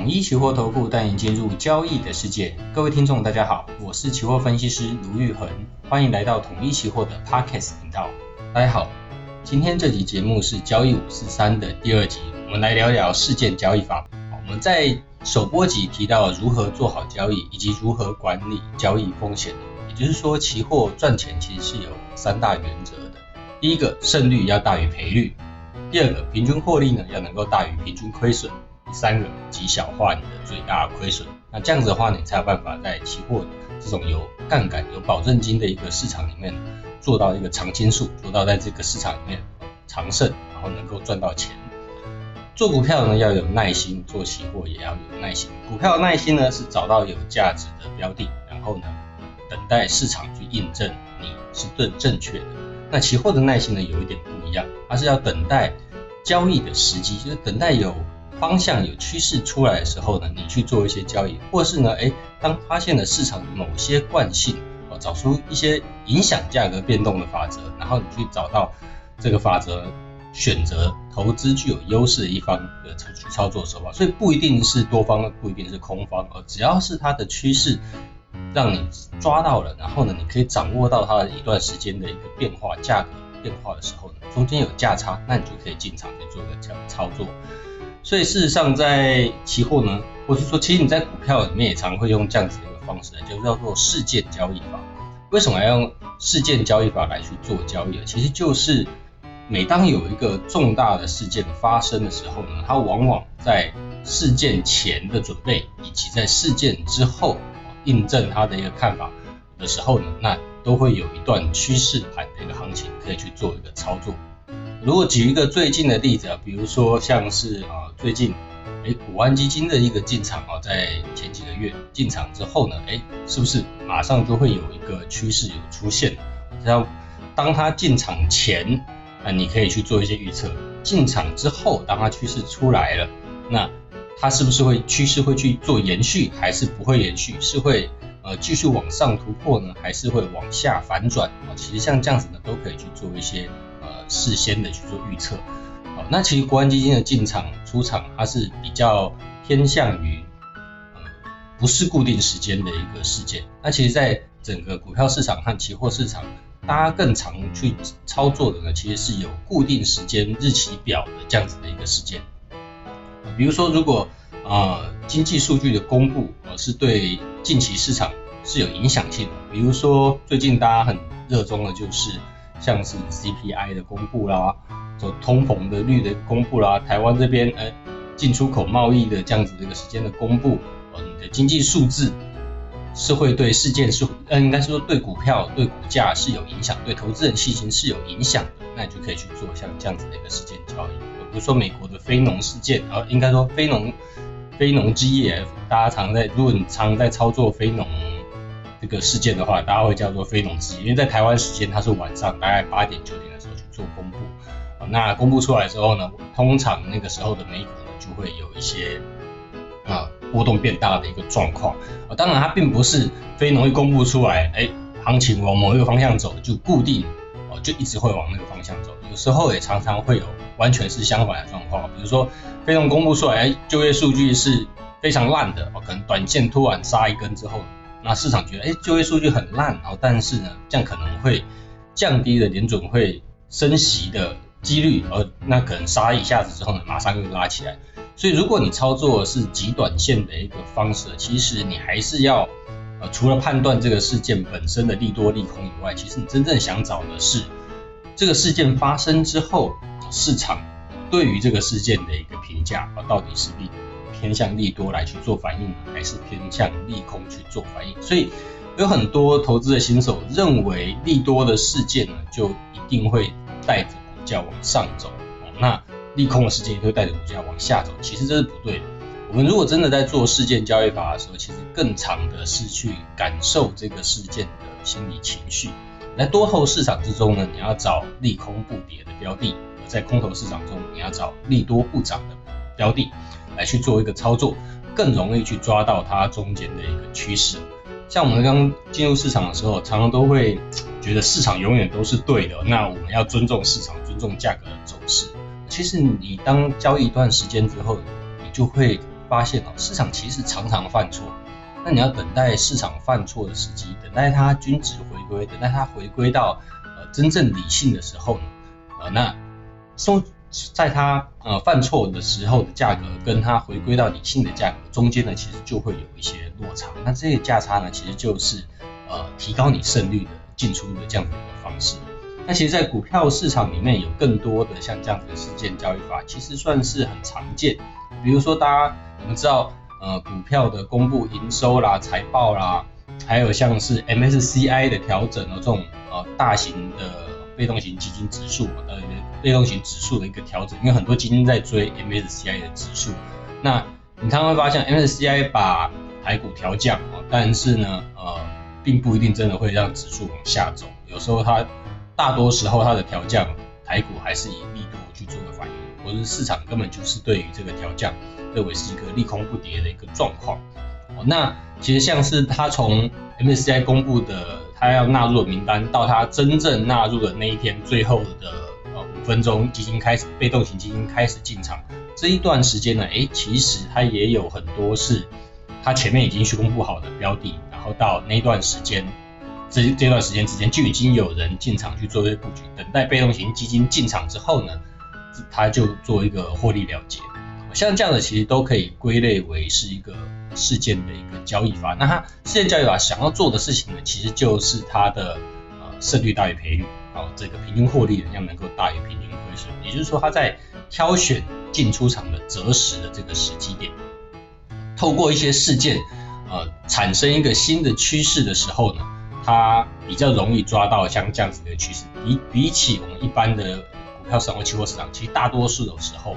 统一期货投顾带你进入交易的世界。各位听众大家好，我是期货分析师卢昱衡，欢迎来到统一期货的 Podcast 频道。大家好，今天这集节目是交易543的第二集，我们来聊聊事件交易法。我们在首播集提到如何做好交易以及如何管理交易风险，也就是说期货赚钱其实是有三大原则的。第一个，胜率要大于赔率；第二个，平均获利呢要能够大于平均亏损；第三个，极小化你的最大亏损。那这样子的话，你才有办法在期货这种有杠杆、有保证金的一个市场里面做到一个常青树，做到在这个市场里面常胜，然后能够赚到钱。做股票呢要有耐心，做期货也要有耐心。股票的耐心呢是找到有价值的标的，然后呢等待市场去印证你是正确的。那期货的耐心呢有一点不一样，它是要等待交易的时机，就是等待有方向、有趋势出来的时候呢，你去做一些交易，或是呢，当发现了市场某些惯性，找出一些影响价格变动的法则，然后你去找到这个法则，选择投资具有优势的一方的操作手法。所以不一定是多方，不一定是空方，只要是它的趋势让你抓到了，然后呢，你可以掌握到它的一段时间的一个变化，价格变化的时候呢，中间有价差，那你就可以进场去做一个操作。所以事实上在期货呢，或是说其实你在股票里面也常会用这样子的一个方式，就叫做事件交易法。为什么要用事件交易法来去做交易？其实就是每当有一个重大的事件发生的时候呢，它往往在事件前的准备以及在事件之后印证它的一个看法的时候呢，那都会有一段趋势盘的一个行情可以去做一个操作。如果举一个最近的例子，比如说像是最近股安基金的一个进场，在前几个月进场之后呢，是不是马上就会有一个趋势有出现？像当它进场前，那你可以去做一些预测；进场之后，当它趋势出来了，那它是不是会趋势会去做延续，还是不会延续？是会继续往上突破呢，还是会往下反转？其实像这样子呢，都可以去做一些事先的去做预测。那其实国安基金的进场出场，它是比较偏向于不是固定时间的一个事件。那其实在整个股票市场和期货市场，大家更常去操作的呢，其实是有固定时间日期表的这样子的一个事件。比如说如果经济数据的公布是对近期市场是有影响性的，比如说最近大家很热衷的就是像是 CPI 的公布啦，通膨的率的公布啦，台湾这边进出口贸易的这样子的一个时间的公布，你的经济数字是会对事件是应该是说对股票、对股价是有影响，对投资人信心是有影响的，那你就可以去做像这样子的一个事件交易。比如说美国的非农事件，应该说非农 ETF， 大家常在论常在操作非农这个事件的话，大家会叫做非农之夜，因为在台湾时间它是晚上大概8点9点的时候去做公布，那公布出来之后呢，通常那个时候的美股呢就会有一些波动变大的一个状况。当然它并不是非农一公布出来，行情往某一个方向走就固定，就一直会往那个方向走，有时候也常常会有完全是相反的状况。比如说非农公布出来，就业数据是非常烂的，可能短线突然杀一根之后，那市场觉得就业数据很烂，但是呢这样可能会降低了联准会升息的几率，那可能杀一下子之后呢马上又拉起来。所以如果你操作的是极短线的一个方式，其实你还是要除了判断这个事件本身的利多利空以外，其实你真正想找的是这个事件发生之后市场对于这个事件的一个评价，到底是偏向利多来去做反应，还是偏向利空去做反应。所以有很多投资的新手认为利多的事件呢就一定会带着股价往上走，那利空的事件就会带着股价往下走，其实这是不对的。我们如果真的在做事件交易法的时候，其实更常的是去感受这个事件的心理情绪。在多头市场之中呢，你要找利空不跌的标的；在空头市场中，你要找利多不涨的标的来去做一个操作，更容易去抓到它中间的一个趋势。像我们刚进入市场的时候，常常都会觉得市场永远都是对的，那我们要尊重市场，尊重价格的走势。其实你当交易一段时间之后，你就会发现哦，市场其实常常犯错。那你要等待市场犯错的时机，等待它均值回归，等待它回归到真正理性的时候呢，那在它犯错的时候的价格跟它回归到理性的价格中间呢，其实就会有一些落差。那这些价差呢，其实就是提高你胜率的进出的这样子的方式。那其实，在股票市场里面有更多的像这样子的事件交易法，其实算是很常见。比如说，我们知道，股票的公布营收啦、财报啦，还有像是 MSCI 的调整这种大型的被动型基金指数的被动型指数的一个调整，因为很多基金在追 MSCI 的指数。那你常常会发现 MSCI 把台股调降，但是呢，并不一定真的会让指数往下走，有时候大多时候它的调降，台股还是以利多去做个反应，或者市场根本就是对于这个调降认为是一个利空不跌的一个状况。那其实像是它从 MSCI 公布的它要纳入的名单到它真正纳入的那一天最后的5分钟，基金开始被动型基金开始进场这一段时间呢，其实它也有很多是它前面已经去公布好的标的，然后到那段时间。这段时间之间就已经有人进场去做这些布局，等待被动型基金进场之后呢，他就做一个获利了结。像这样的其实都可以归类为是一个事件的一个交易法。那他事件交易法想要做的事情呢，其实就是他的胜率大于赔率，这个平均获利要能够大于平均亏损，也就是说他在挑选进出场的择时的这个时机点，透过一些事件产生一个新的趋势的时候呢，它比较容易抓到像这样子的趋势，比起我们一般的股票市场或期货市场，其实大多数的时候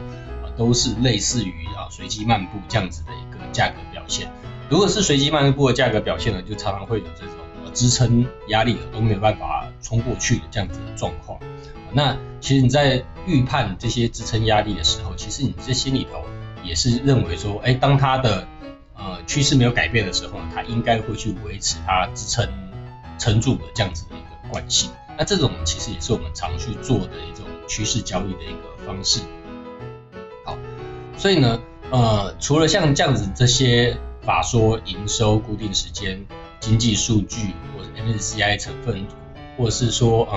都是类似于随机漫步这样子的一个价格表现。如果是随机漫步的价格表现呢，就常常会有这种支撑压力都没有办法冲过去的这样子的状况。那其实你在预判这些支撑压力的时候，其实你在心里头也是认为说，当它的趋势没有改变的时候呢，它应该会去维持它支撑撑住的这样子的一个惯性。那这种其实也是我们常去做的一种趋势交易的一个方式。好，所以呢，除了像这样子这些法说、营收、固定时间、经济数据，或者 MSCI 成分股，或者是说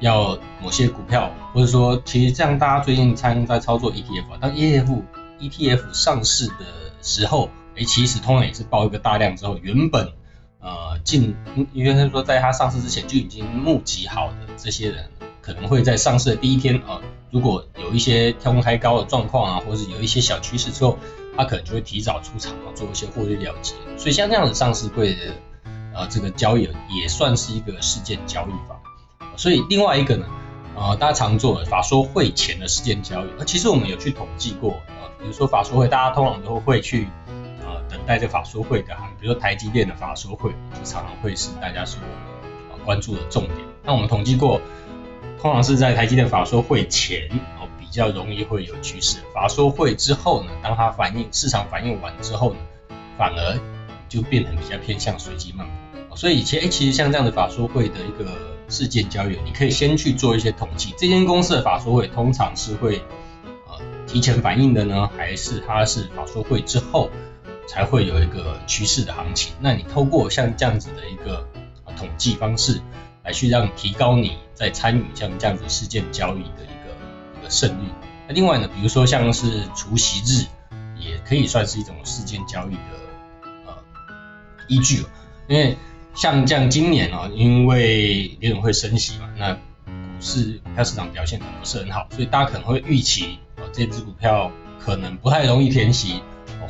要某些股票，或者说其实像大家最近在操作 ETF 当 ETF 上市的时候，其实通常也是爆一个大量之后，原本因为他说在他上市之前就已经募集好的这些人，可能会在上市的第一天如果有一些跳空开高的状况啊，或是有一些小趋势之后，他可能就会提早出场做一些获利了结。所以像这样的上市柜的这个交易也算是一个事件交易法。所以另外一个呢，大家常做的法说会前的事件交易，其实我们有去统计过比如说法说会，大家通常都会去等待这法说会的，比如说台积电的法说会，就常常会是大家所关注的重点。那我们统计过，通常是在台积电法说会前比较容易会有趋势，法说会之后呢，当它市场反应完之后呢，反而就变成比较偏向随机漫步。所以其实像这样的法说会的一个事件交易，你可以先去做一些统计，这间公司的法说会通常是会提前反应的呢，还是它是法说会之后才会有一个趋势的行情。那你透过像这样子的一个统计方式来去提高你在参与像这样子事件交易的一个胜率。那另外呢，比如说像是除息日也可以算是一种事件交易的依据因为像这样今年因为联准会升息嘛，那股票市场表现可能不是很好，所以大家可能会预期这支股票可能不太容易填息，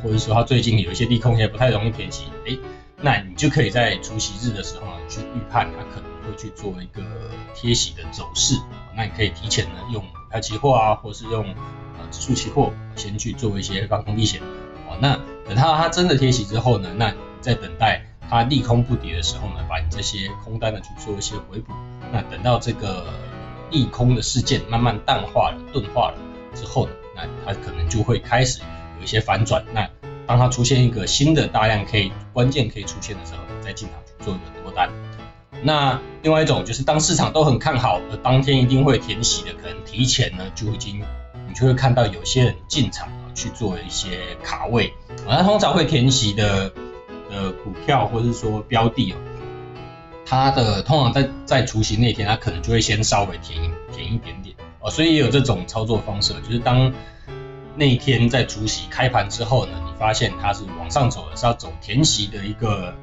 或者说它最近有一些利空也不太容易填息，那你就可以在除息日的时候去预判它可能会去做一个贴息的走势。那你可以提前呢用股票期货啊，或是用指数期货先去做一些放空避险。那等到它真的贴息之后呢，那你再等待它利空不跌的时候呢，把你这些空单呢去做一些回补。那等到这个利空的事件慢慢淡化了、钝化了之后呢，那它可能就会开始有一些反转。那当它出现一个新的大量关键可以出现的时候，再进场去做一个多单。那另外一种就是当市场都很看好，当天一定会填息的，可能提前呢就已经你就会看到有些人进场去做一些卡位。那通常会填息的股票或是说标的哦，它的通常在除息那天，它可能就会先稍微填一点点哦，所以也有这种操作方式，就是当那一天在除息开盘之后呢，你发现它是往上走的，是要走填息的一个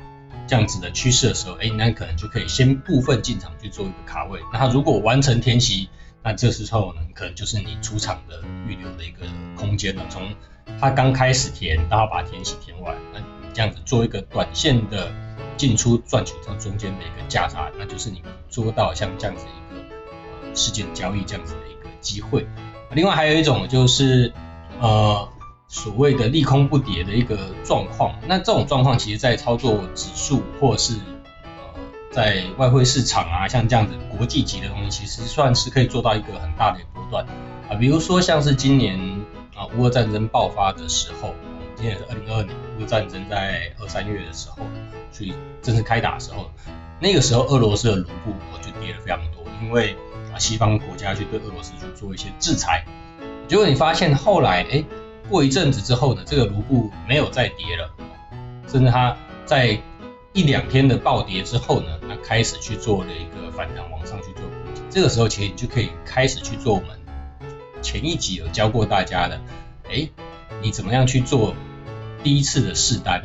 这样子的趋势的时候，那可能就可以先部分进场去做一个卡位。那它如果完成填息，那这时候呢，可能就是你出场的预留的一个空间了。从它刚开始填到它把填息填完，那你这样子做一个短线的进出赚取到中间的一个价差，那就是你做到像这样子一个事件交易这样子的一个机会。另外还有一种就是所谓的利空不跌的一个状况，那这种状况其实在操作指数或是在外汇市场啊，像这样子国际级的东西，其实算是可以做到一个很大的波段啊。比如说像是今年啊乌俄战争爆发的时候，今年是2022年，乌俄战争在2-3月的时候，所以正式开打的时候，那个时候俄罗斯的卢布就跌了非常多，因为西方国家去对俄罗斯去做一些制裁。结果你发现后来，过一阵子之后呢，这个卢布没有再跌了，甚至它在1-2天的暴跌之后呢，它开始去做了一个反弹往上去做。这个时候其实你就可以开始去做我们前一集有教过大家的，你怎么样去做第一次的试单。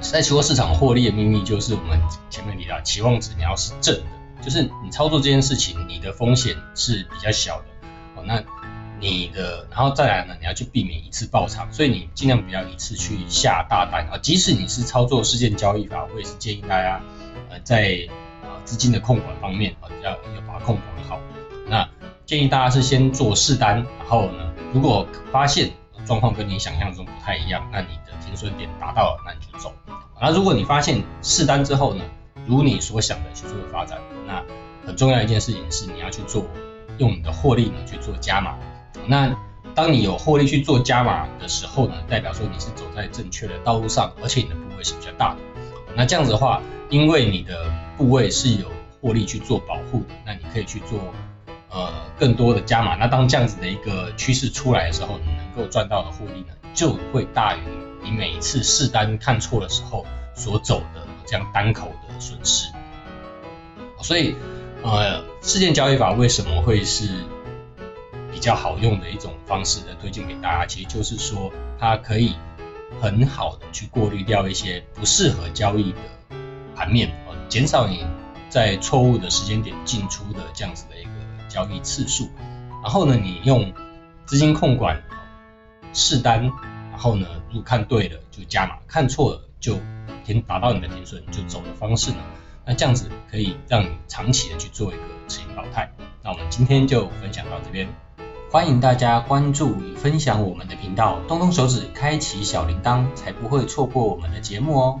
在期货市场获利的秘密就是我们前面提到，期望值你要是正的，就是你操作这件事情，你的风险是比较小的哦。那你的，然后再来呢，你要去避免一次爆仓，所以你尽量不要一次去下大单啊。即使你是操作事件交易法，我也是建议大家，在资金的控管方面啊，要把它控管好。那建议大家是先做试单，然后呢，如果发现状况跟你想象中不太一样，那你的停损点达到了，那你就走。那如果你发现试单之后呢，如你所想的去做发展，那很重要的一件事情是你要去做，用你的获利呢去做加码。那当你有获利去做加码的时候呢，代表说你是走在正确的道路上，而且你的部位是比较大的。那这样子的话，因为你的部位是有获利去做保护的，那你可以去做更多的加码。那当这样子的一个趋势出来的时候，你能够赚到的获利呢，就会大于你每一次试单看错的时候所走的这样单口的损失。所以事件交易法为什么会是比较好用的一种方式的推荐给大家，其实就是说它可以很好的去过滤掉一些不适合交易的盘面，减少你在错误的时间点进出的这样子的一个交易次数。然后呢，你用资金控管试单，然后呢，如果看对了就加码，看错了就达到你的停损就走的方式呢，那这样子可以让你长期的去做一个持盈保泰。那我们今天就分享到这边。欢迎大家关注与分享我们的频道，动动手指开启小铃铛，才不会错过我们的节目哦。